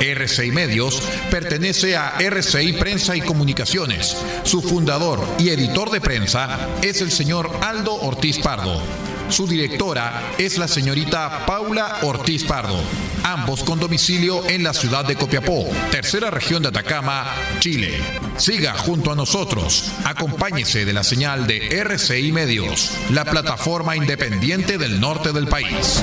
RCI Medios pertenece a RCI Prensa y Comunicaciones. Su fundador y editor de prensa es el señor Aldo Ortiz Pardo. Su directora es la señorita Paula Ortiz Pardo, ambos con domicilio en la ciudad de Copiapó, tercera región de Atacama, Chile. Siga junto a nosotros, acompáñese de la señal de RCI Medios, la plataforma independiente del norte del país.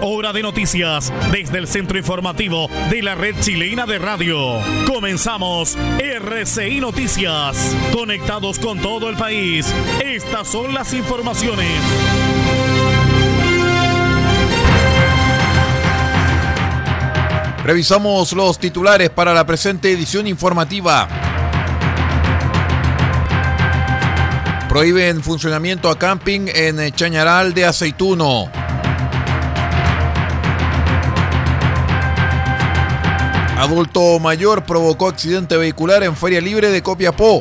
Hora de noticias desde el centro informativo de la red chilena de radio. Comenzamos RCI Noticias. Conectados con todo el país. Estas son las informaciones. Revisamos los titulares para la presente edición informativa. Prohíben funcionamiento a camping en Chañaral de Aceituno. Adulto mayor provocó accidente vehicular en Feria Libre de Copiapó.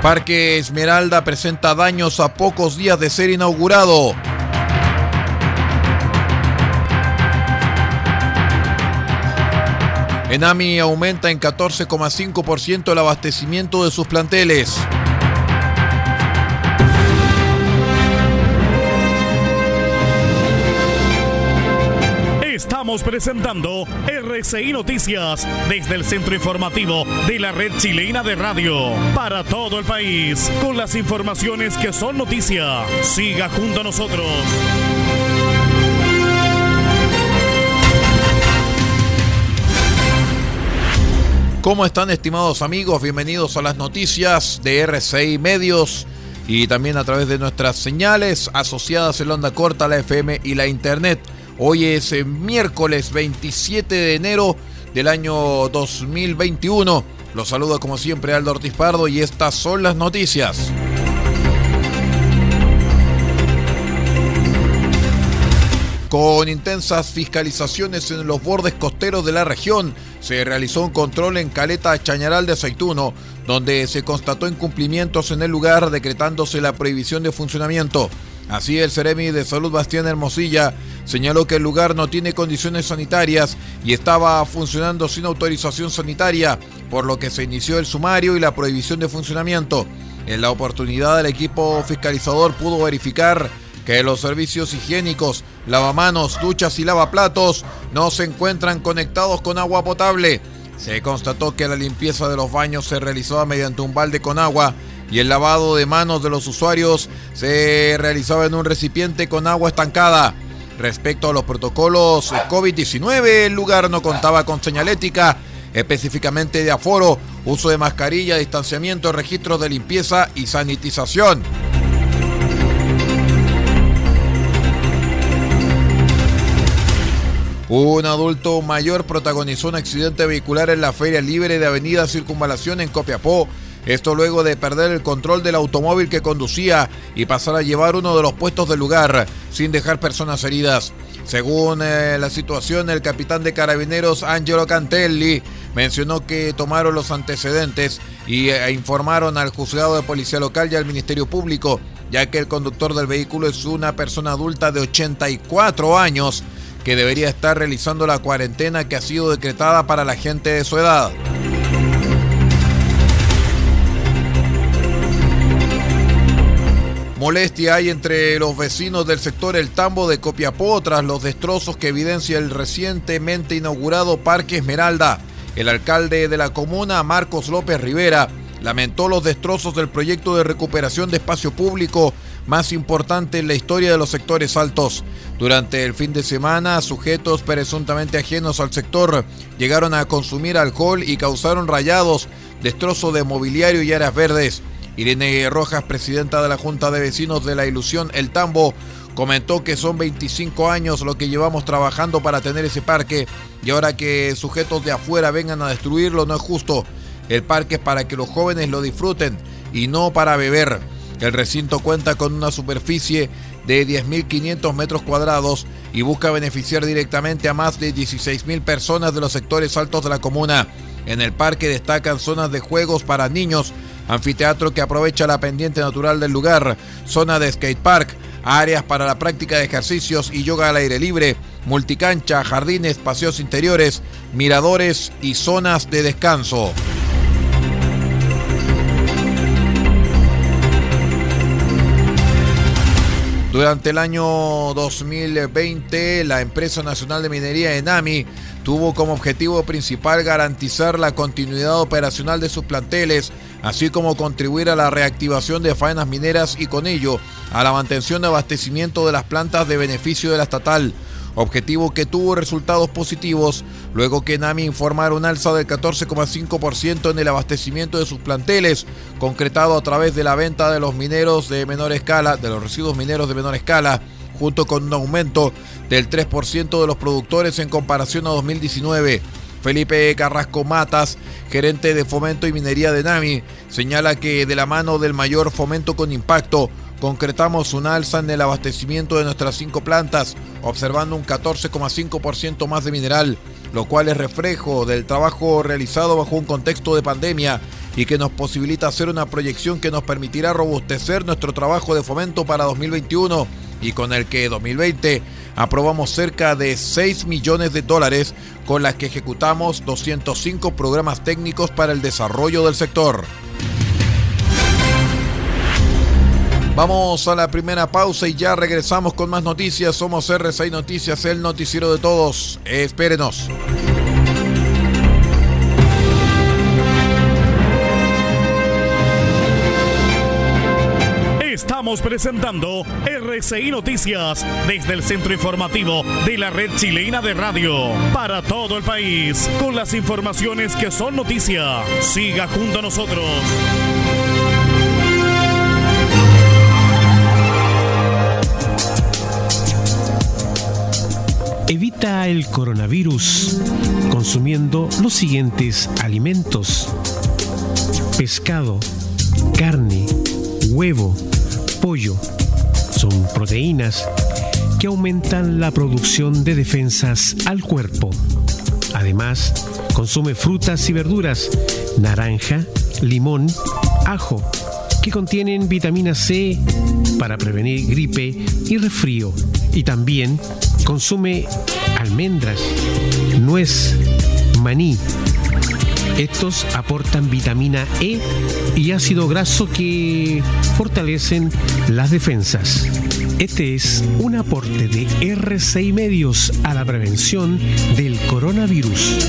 Parque Esmeralda presenta daños a pocos días de ser inaugurado. Enami aumenta en 14,5% el abastecimiento de sus planteles. Estamos presentando RCI Noticias desde el centro informativo de la red chilena de radio para todo el país con las informaciones que son noticia. Siga junto a nosotros. ¿Cómo están, estimados amigos? Bienvenidos a las noticias de RCI Medios y también a través de nuestras señales asociadas en la onda corta, la FM y la internet. Hoy es miércoles 27 de enero del año 2021. Los saluda como siempre Aldo Ortiz Pardo y estas son las noticias. Con intensas fiscalizaciones en los bordes costeros de la región, se realizó un control en Caleta Chañaral de Aceituno, donde se constató incumplimientos en el lugar, decretándose la prohibición de funcionamiento. Así, el Seremi de Salud Bastián Hermosilla señaló que el lugar no tiene condiciones sanitarias y estaba funcionando sin autorización sanitaria, por lo que se inició el sumario y la prohibición de funcionamiento. En la oportunidad, el equipo fiscalizador pudo verificar que los servicios higiénicos, lavamanos, duchas y lavaplatos no se encuentran conectados con agua potable. Se constató que la limpieza de los baños se realizaba mediante un balde con agua y el lavado de manos de los usuarios se realizaba en un recipiente con agua estancada. Respecto a los protocolos COVID-19, el lugar no contaba con señalética, específicamente de aforo, uso de mascarilla, distanciamiento, registros de limpieza y sanitización. Un adulto mayor protagonizó un accidente vehicular en la Feria Libre de Avenida Circunvalación en Copiapó. Esto luego de perder el control del automóvil que conducía y pasar a llevar uno de los puestos del lugar, sin dejar personas heridas. Según la situación, el capitán de Carabineros, Angelo Cantelli, mencionó que tomaron los antecedentes e informaron al juzgado de policía local y al Ministerio Público, ya que el conductor del vehículo es una persona adulta de 84 años que debería estar realizando la cuarentena que ha sido decretada para la gente de su edad. Molestia hay entre los vecinos del sector El Tambo de Copiapó tras los destrozos que evidencia el recientemente inaugurado Parque Esmeralda. El alcalde de la comuna, Marcos López Rivera, lamentó los destrozos del proyecto de recuperación de espacio público más importante en la historia de los sectores altos. Durante el fin de semana, sujetos presuntamente ajenos al sector llegaron a consumir alcohol y causaron rayados, destrozo de mobiliario y áreas verdes. Irene Rojas, presidenta de la Junta de Vecinos de la Ilusión El Tambo, comentó que son 25 años lo que llevamos trabajando para tener ese parque y ahora que sujetos de afuera vengan a destruirlo no es justo. El parque es para que los jóvenes lo disfruten y no para beber. El recinto cuenta con una superficie de 10.500 metros cuadrados y busca beneficiar directamente a más de 16.000 personas de los sectores altos de la comuna. En el parque destacan zonas de juegos para niños, anfiteatro que aprovecha la pendiente natural del lugar, zona de skatepark, áreas para la práctica de ejercicios y yoga al aire libre, multicancha, jardines, paseos interiores, miradores y zonas de descanso. Durante el año 2020, la empresa nacional de minería Enami tuvo como objetivo principal garantizar la continuidad operacional de sus planteles, así como contribuir a la reactivación de faenas mineras y con ello a la mantención y abastecimiento de las plantas de beneficio de la estatal. Objetivo que tuvo resultados positivos luego que Enami informara un alza del 14,5% en el abastecimiento de sus planteles, concretado a través de la venta de los mineros de menor escala, de los residuos mineros de menor escala, junto con un aumento del 3% de los productores en comparación a 2019. Felipe Carrasco Matas, gerente de Fomento y Minería de Enami, señala que de la mano del mayor fomento con impacto, concretamos un alza en el abastecimiento de nuestras 5 plantas, observando un 14,5% más de mineral, lo cual es reflejo del trabajo realizado bajo un contexto de pandemia y que nos posibilita hacer una proyección que nos permitirá robustecer nuestro trabajo de fomento para 2021 y con el que en 2020 aprobamos cerca de $6 millones con las que ejecutamos 205 programas técnicos para el desarrollo del sector. Vamos a la primera pausa y ya regresamos con más noticias. Somos RCI Noticias, el noticiero de todos. Espérenos. Estamos presentando RCI Noticias desde el centro informativo de la red chilena de radio para todo el país con las informaciones que son noticia. Siga junto a nosotros. Evita el coronavirus consumiendo los siguientes alimentos: pescado, carne, huevo, pollo. Son proteínas que aumentan la producción de defensas al cuerpo. Además, consume frutas y verduras, naranja, limón, ajo, que contienen vitamina C para prevenir gripe y resfrío. Y también consume almendras, nuez, maní. Estos aportan vitamina E y ácido graso que fortalecen las defensas. Este es un aporte de RCI Medios a la prevención del coronavirus.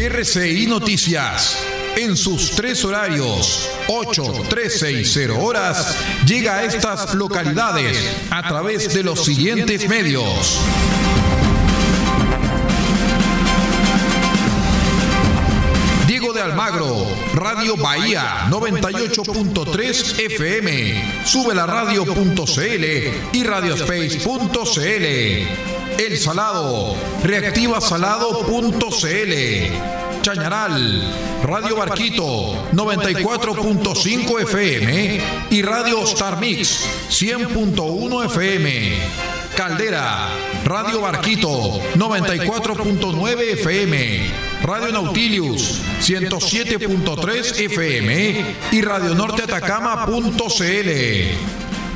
RCI Noticias. En sus 3 horarios, 8, 13 y 0 horas, llega a estas localidades a través de los siguientes medios. Diego de Almagro, Radio Bahía 98.3 FM, sube la radio.cl y radiospace.cl. El Salado, reactiva salado.cl. Chañaral, Radio Barquito 94.5 FM y Radio Star Mix 100.1 FM. Caldera, Radio Barquito 94.9 FM, Radio Nautilus 107.3 FM y Radio Norte Atacama.cl.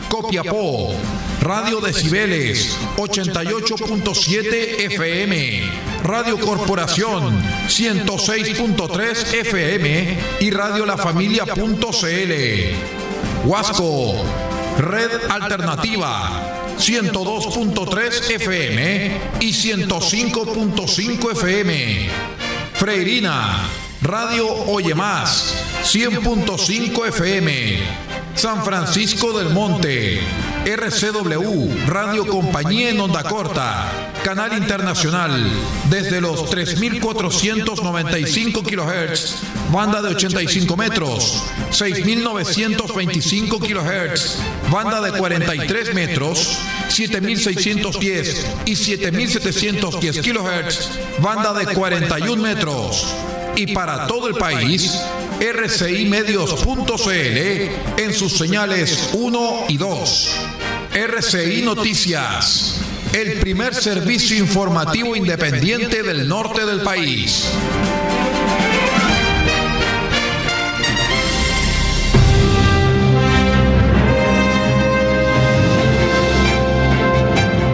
Copiapó, Radio Decibeles 88.7 FM, Radio Corporación 106.3 FM y Radio La Familia.cl. Huasco, Red Alternativa 102.3 FM y 105.5 FM. Freirina, Radio Oye Más 100.5 FM. San Francisco del Monte, RCW, Radio Compañía en Onda Corta, Canal Internacional, desde los 3.495 kHz, banda de 85 metros, 6.925 kHz, banda de 43 metros, 7.610 y 7.710 kHz, banda de 41 metros. Y para todo el país, RCI Medios.cl en sus señales 1 y 2. RCI Noticias, el primer servicio informativo independiente del norte del país.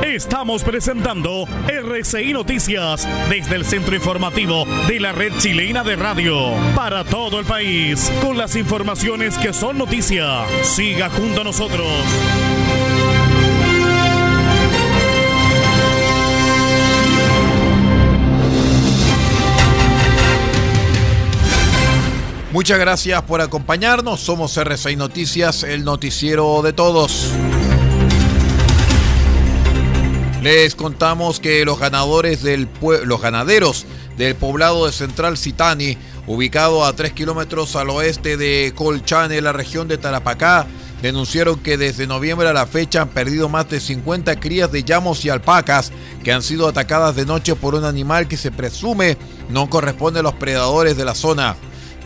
Estamos presentando RCI Noticias desde el centro informativo de la red chilena de radio para todo el país, con las informaciones que son noticia. Siga junto a nosotros. Muchas gracias por acompañarnos. Somos RCI Noticias, el noticiero de todos. Les contamos que los ganaderos del poblado de Central Citani, ubicado a 3 kilómetros al oeste de Colchane, la región de Tarapacá, denunciaron que desde noviembre a la fecha han perdido más de 50 crías de llamos y alpacas que han sido atacadas de noche por un animal que se presume no corresponde a los predadores de la zona.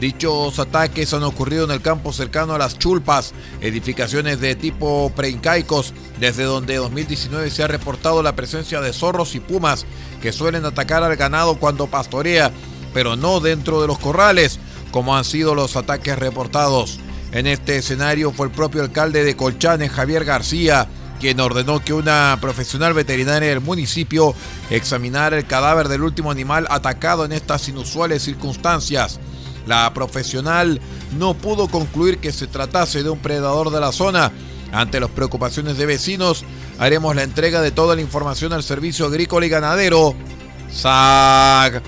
Dichos ataques han ocurrido en el campo cercano a Las Chulpas, edificaciones de tipo preincaicos, desde donde en 2019 se ha reportado la presencia de zorros y pumas que suelen atacar al ganado cuando pastorea, pero no dentro de los corrales, como han sido los ataques reportados. En este escenario fue el propio alcalde de Colchane, Javier García, quien ordenó que una profesional veterinaria del municipio examinara el cadáver del último animal atacado en estas inusuales circunstancias. La profesional no pudo concluir que se tratase de un predador de la zona. Ante las preocupaciones de vecinos, haremos la entrega de toda la información al Servicio Agrícola y Ganadero, SAG,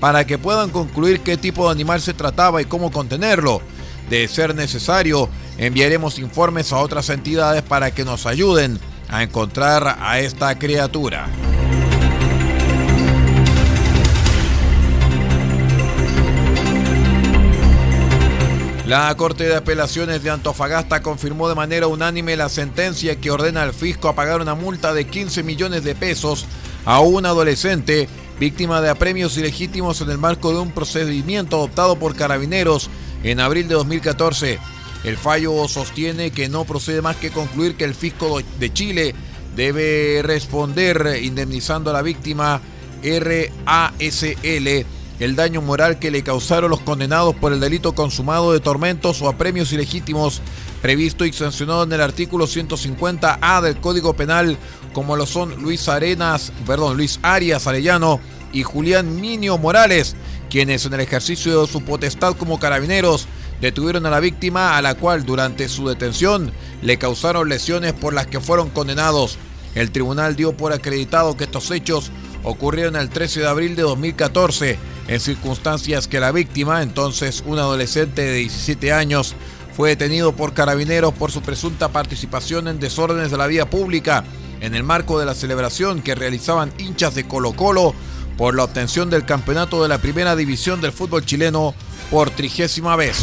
para que puedan concluir qué tipo de animal se trataba y cómo contenerlo. De ser necesario, enviaremos informes a otras entidades para que nos ayuden a encontrar a esta criatura. La Corte de Apelaciones de Antofagasta confirmó de manera unánime la sentencia que ordena al fisco a pagar una multa de 15 millones de pesos a un adolescente víctima de apremios ilegítimos en el marco de un procedimiento adoptado por Carabineros en abril de 2014. El fallo sostiene que no procede más que concluir que el fisco de Chile debe responder indemnizando a la víctima RASL el daño moral que le causaron los condenados por el delito consumado de tormentos o apremios ilegítimos previsto y sancionado en el artículo 150A del Código Penal, como lo son Luis Arias Arellano y Julián Minio Morales, quienes en el ejercicio de su potestad como carabineros detuvieron a la víctima, a la cual durante su detención le causaron lesiones por las que fueron condenados. El tribunal dio por acreditado que estos hechos ocurrieron el 13 de abril de 2014, en circunstancias que la víctima, entonces un adolescente de 17 años, fue detenido por Carabineros por su presunta participación en desórdenes de la vía pública en el marco de la celebración que realizaban hinchas de Colo-Colo por la obtención del campeonato de la primera división del fútbol chileno por 30ª vez.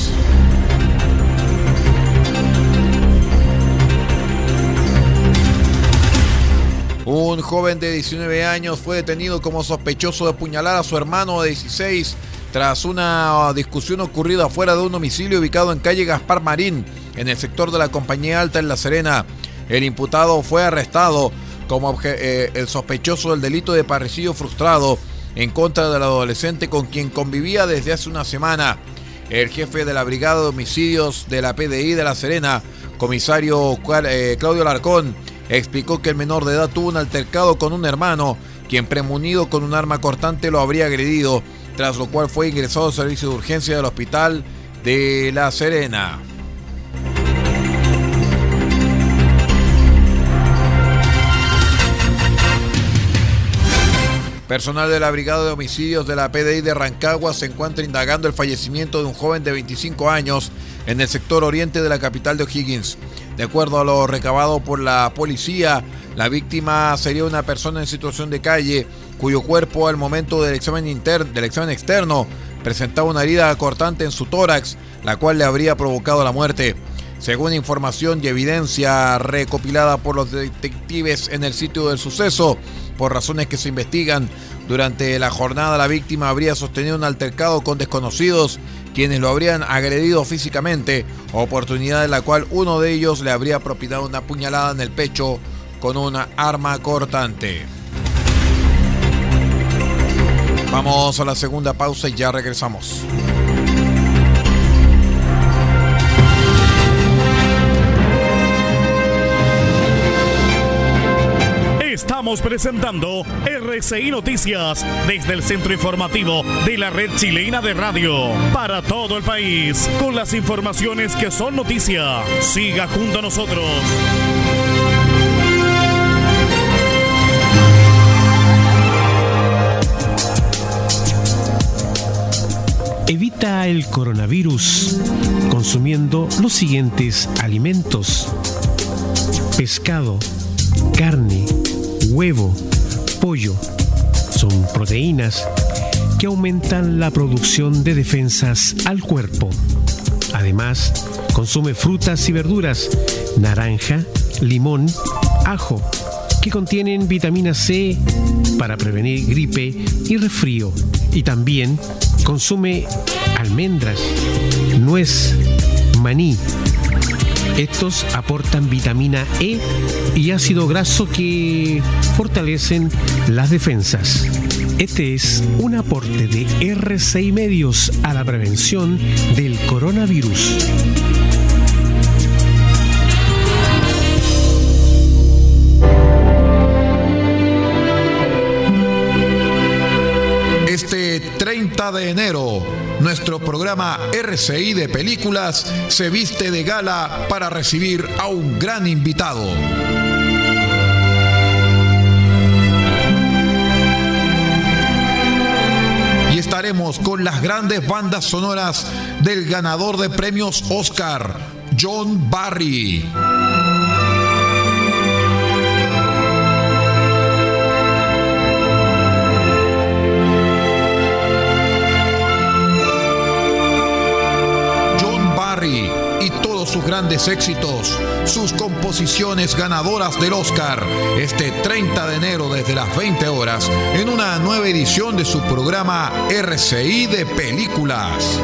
Un joven de 19 años fue detenido como sospechoso de apuñalar a su hermano de 16 tras una discusión ocurrida afuera de un domicilio ubicado en calle Gaspar Marín, en el sector de la Compañía Alta en La Serena. El imputado fue arrestado como el sospechoso del delito de parricidio frustrado en contra del adolescente con quien convivía desde hace una semana. El jefe de la Brigada de Homicidios de la PDI de La Serena, comisario Claudio Alarcón, explicó que el menor de edad tuvo un altercado con un hermano, quien premunido con un arma cortante lo habría agredido, tras lo cual fue ingresado al servicio de urgencia del hospital de La Serena. Personal de la Brigada de Homicidios de la PDI de Rancagua se encuentra indagando el fallecimiento de un joven de 25 años en el sector oriente de la capital de O'Higgins. De acuerdo a lo recabado por la policía, la víctima sería una persona en situación de calle, cuyo cuerpo al momento del examen externo presentaba una herida cortante en su tórax, la cual le habría provocado la muerte. Según información y evidencia recopilada por los detectives en el sitio del suceso, por razones que se investigan, durante la jornada la víctima habría sostenido un altercado con desconocidos, quienes lo habrían agredido físicamente, oportunidad en la cual uno de ellos le habría propinado una puñalada en el pecho con una arma cortante. Vamos a la segunda pausa y ya regresamos. Estamos presentando RCI Noticias desde el centro informativo de la red chilena de radio para todo el país, con las informaciones que son noticia. Siga junto a nosotros. Evita el coronavirus consumiendo los siguientes alimentos: pescado, carne, huevo, pollo. Son proteínas que aumentan la producción de defensas al cuerpo. Además, consume frutas y verduras, naranja, limón, ajo, que contienen vitamina C para prevenir gripe y resfrío. Y también consume almendras, nuez, maní. Estos aportan vitamina E y ácido graso que fortalecen las defensas. Este es un aporte de RCI Medios a la prevención del coronavirus. Este 30 de enero... nuestro programa RCI de Películas se viste de gala para recibir a un gran invitado. Y estaremos con las grandes bandas sonoras del ganador de premios Oscar, John Barry. Y todos sus grandes éxitos, sus composiciones ganadoras del Oscar, este 30 de enero desde las 20 horas, en una nueva edición de su programa RCI de Películas.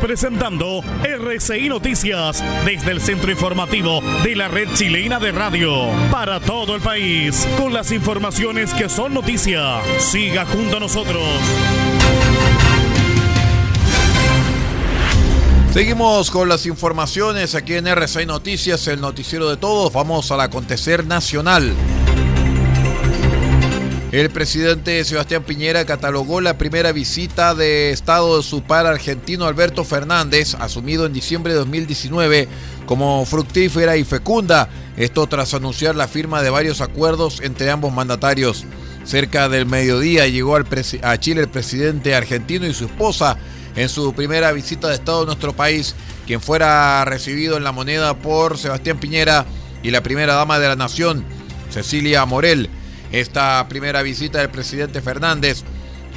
Presentando RCI Noticias desde el centro informativo de la red chilena de radio para todo el país, con las informaciones que son noticia. Siga junto a nosotros. Seguimos con las informaciones aquí en RCI Noticias, el noticiero de todos. Vamos al acontecer nacional. El presidente Sebastián Piñera catalogó la primera visita de Estado de su par argentino Alberto Fernández, asumido en diciembre de 2019, como fructífera y fecunda. Esto tras anunciar la firma de varios acuerdos entre ambos mandatarios. Cerca del mediodía llegó a Chile el presidente argentino y su esposa en su primera visita de Estado a nuestro país, quien fuera recibido en La Moneda por Sebastián Piñera y la primera dama de la nación, Cecilia Morel. Esta primera visita del presidente Fernández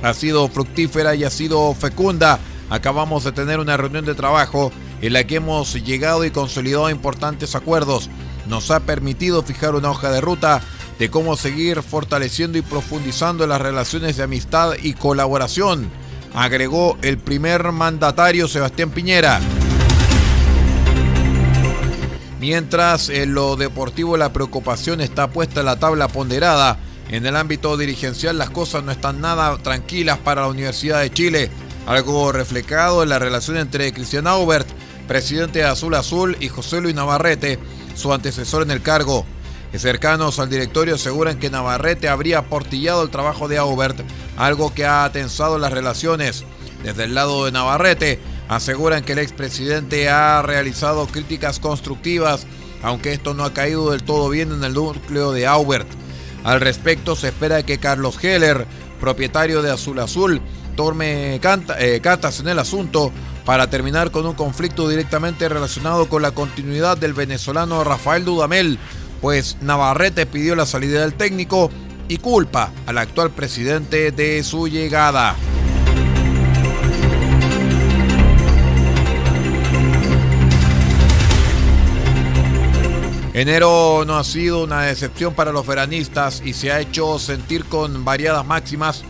ha sido fructífera y ha sido fecunda. Acabamos de tener una reunión de trabajo en la que hemos llegado y consolidado importantes acuerdos. Nos ha permitido fijar una hoja de ruta de cómo seguir fortaleciendo y profundizando las relaciones de amistad y colaboración, agregó el primer mandatario Sebastián Piñera. Mientras en lo deportivo la preocupación está puesta en la tabla ponderada. En el ámbito dirigencial las cosas no están nada tranquilas para la Universidad de Chile, algo reflejado en la relación entre Cristian Aubert, presidente de Azul Azul, y José Luis Navarrete, su antecesor en el cargo. Cercanos al directorio aseguran que Navarrete habría aportillado el trabajo de Aubert, algo que ha tensado las relaciones. Desde el lado de Navarrete aseguran que el expresidente ha realizado críticas constructivas, aunque esto no ha caído del todo bien en el núcleo de Aubert. Al respecto, se espera que Carlos Heller, propietario de Azul Azul, tome cartas en el asunto para terminar con un conflicto directamente relacionado con la continuidad del venezolano Rafael Dudamel, pues Navarrete pidió la salida del técnico y culpa al actual presidente de su llegada. Enero no ha sido una decepción para los veranistas y se ha hecho sentir con variadas máximas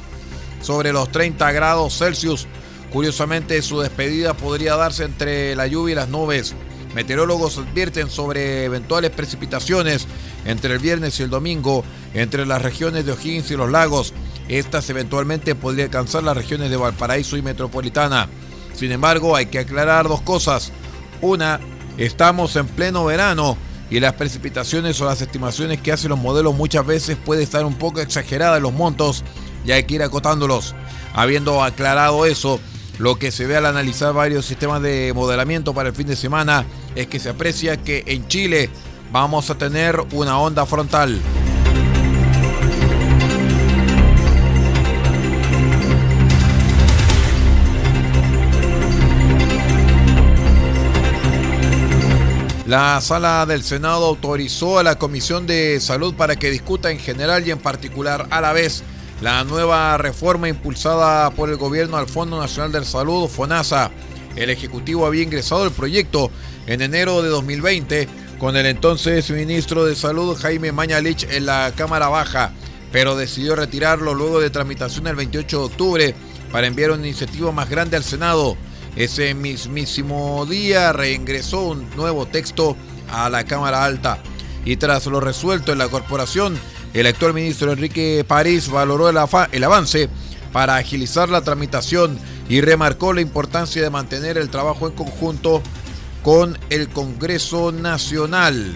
sobre los 30 grados Celsius. Curiosamente, su despedida podría darse entre la lluvia y las nubes. Meteorólogos advierten sobre eventuales precipitaciones entre el viernes y el domingo entre las regiones de O'Higgins y Los Lagos. Estas eventualmente podrían alcanzar las regiones de Valparaíso y Metropolitana. Sin embargo, hay que aclarar dos cosas. Una, estamos en pleno verano y las precipitaciones o las estimaciones que hacen los modelos muchas veces pueden estar un poco exageradas en los montos y hay que ir acotándolos. Habiendo aclarado eso, lo que se ve al analizar varios sistemas de modelamiento para el fin de semana es que se aprecia que en Chile vamos a tener una onda frontal. La sala del Senado autorizó a la Comisión de Salud para que discuta en general y en particular a la vez la nueva reforma impulsada por el gobierno al Fondo Nacional de Salud, FONASA. El Ejecutivo había ingresado el proyecto en enero de 2020 con el entonces ministro de Salud, Jaime Mañalich, en la Cámara Baja, pero decidió retirarlo luego de tramitación el 28 de octubre para enviar una iniciativa más grande al Senado. Ese mismísimo día reingresó un nuevo texto a la Cámara Alta y tras lo resuelto en la corporación, el actual ministro Enrique París valoró el avance para agilizar la tramitación y remarcó la importancia de mantener el trabajo en conjunto con el Congreso Nacional.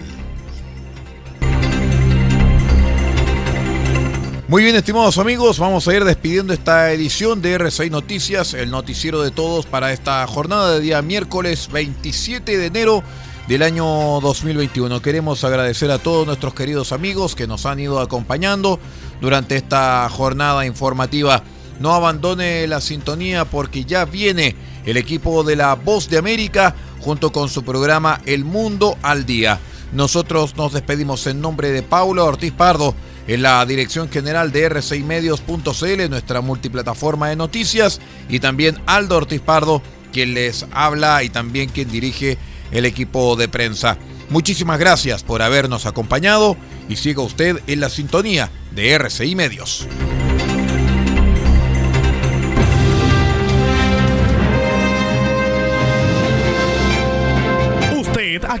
Muy bien, estimados amigos, vamos a ir despidiendo esta edición de RCI Noticias, el noticiero de todos para esta jornada de día miércoles 27 de enero del año 2021. Queremos agradecer a todos nuestros queridos amigos que nos han ido acompañando durante esta jornada informativa. No abandone la sintonía porque ya viene el equipo de La Voz de América junto con su programa El Mundo al Día. Nosotros nos despedimos en nombre de Paula Ortiz Pardo, en la dirección general de r6medios.cl, nuestra multiplataforma de noticias, y también Aldo Ortiz Pardo, quien les habla y también quien dirige el equipo de prensa. Muchísimas gracias por habernos acompañado y siga usted en la sintonía de RCI Medios. Ha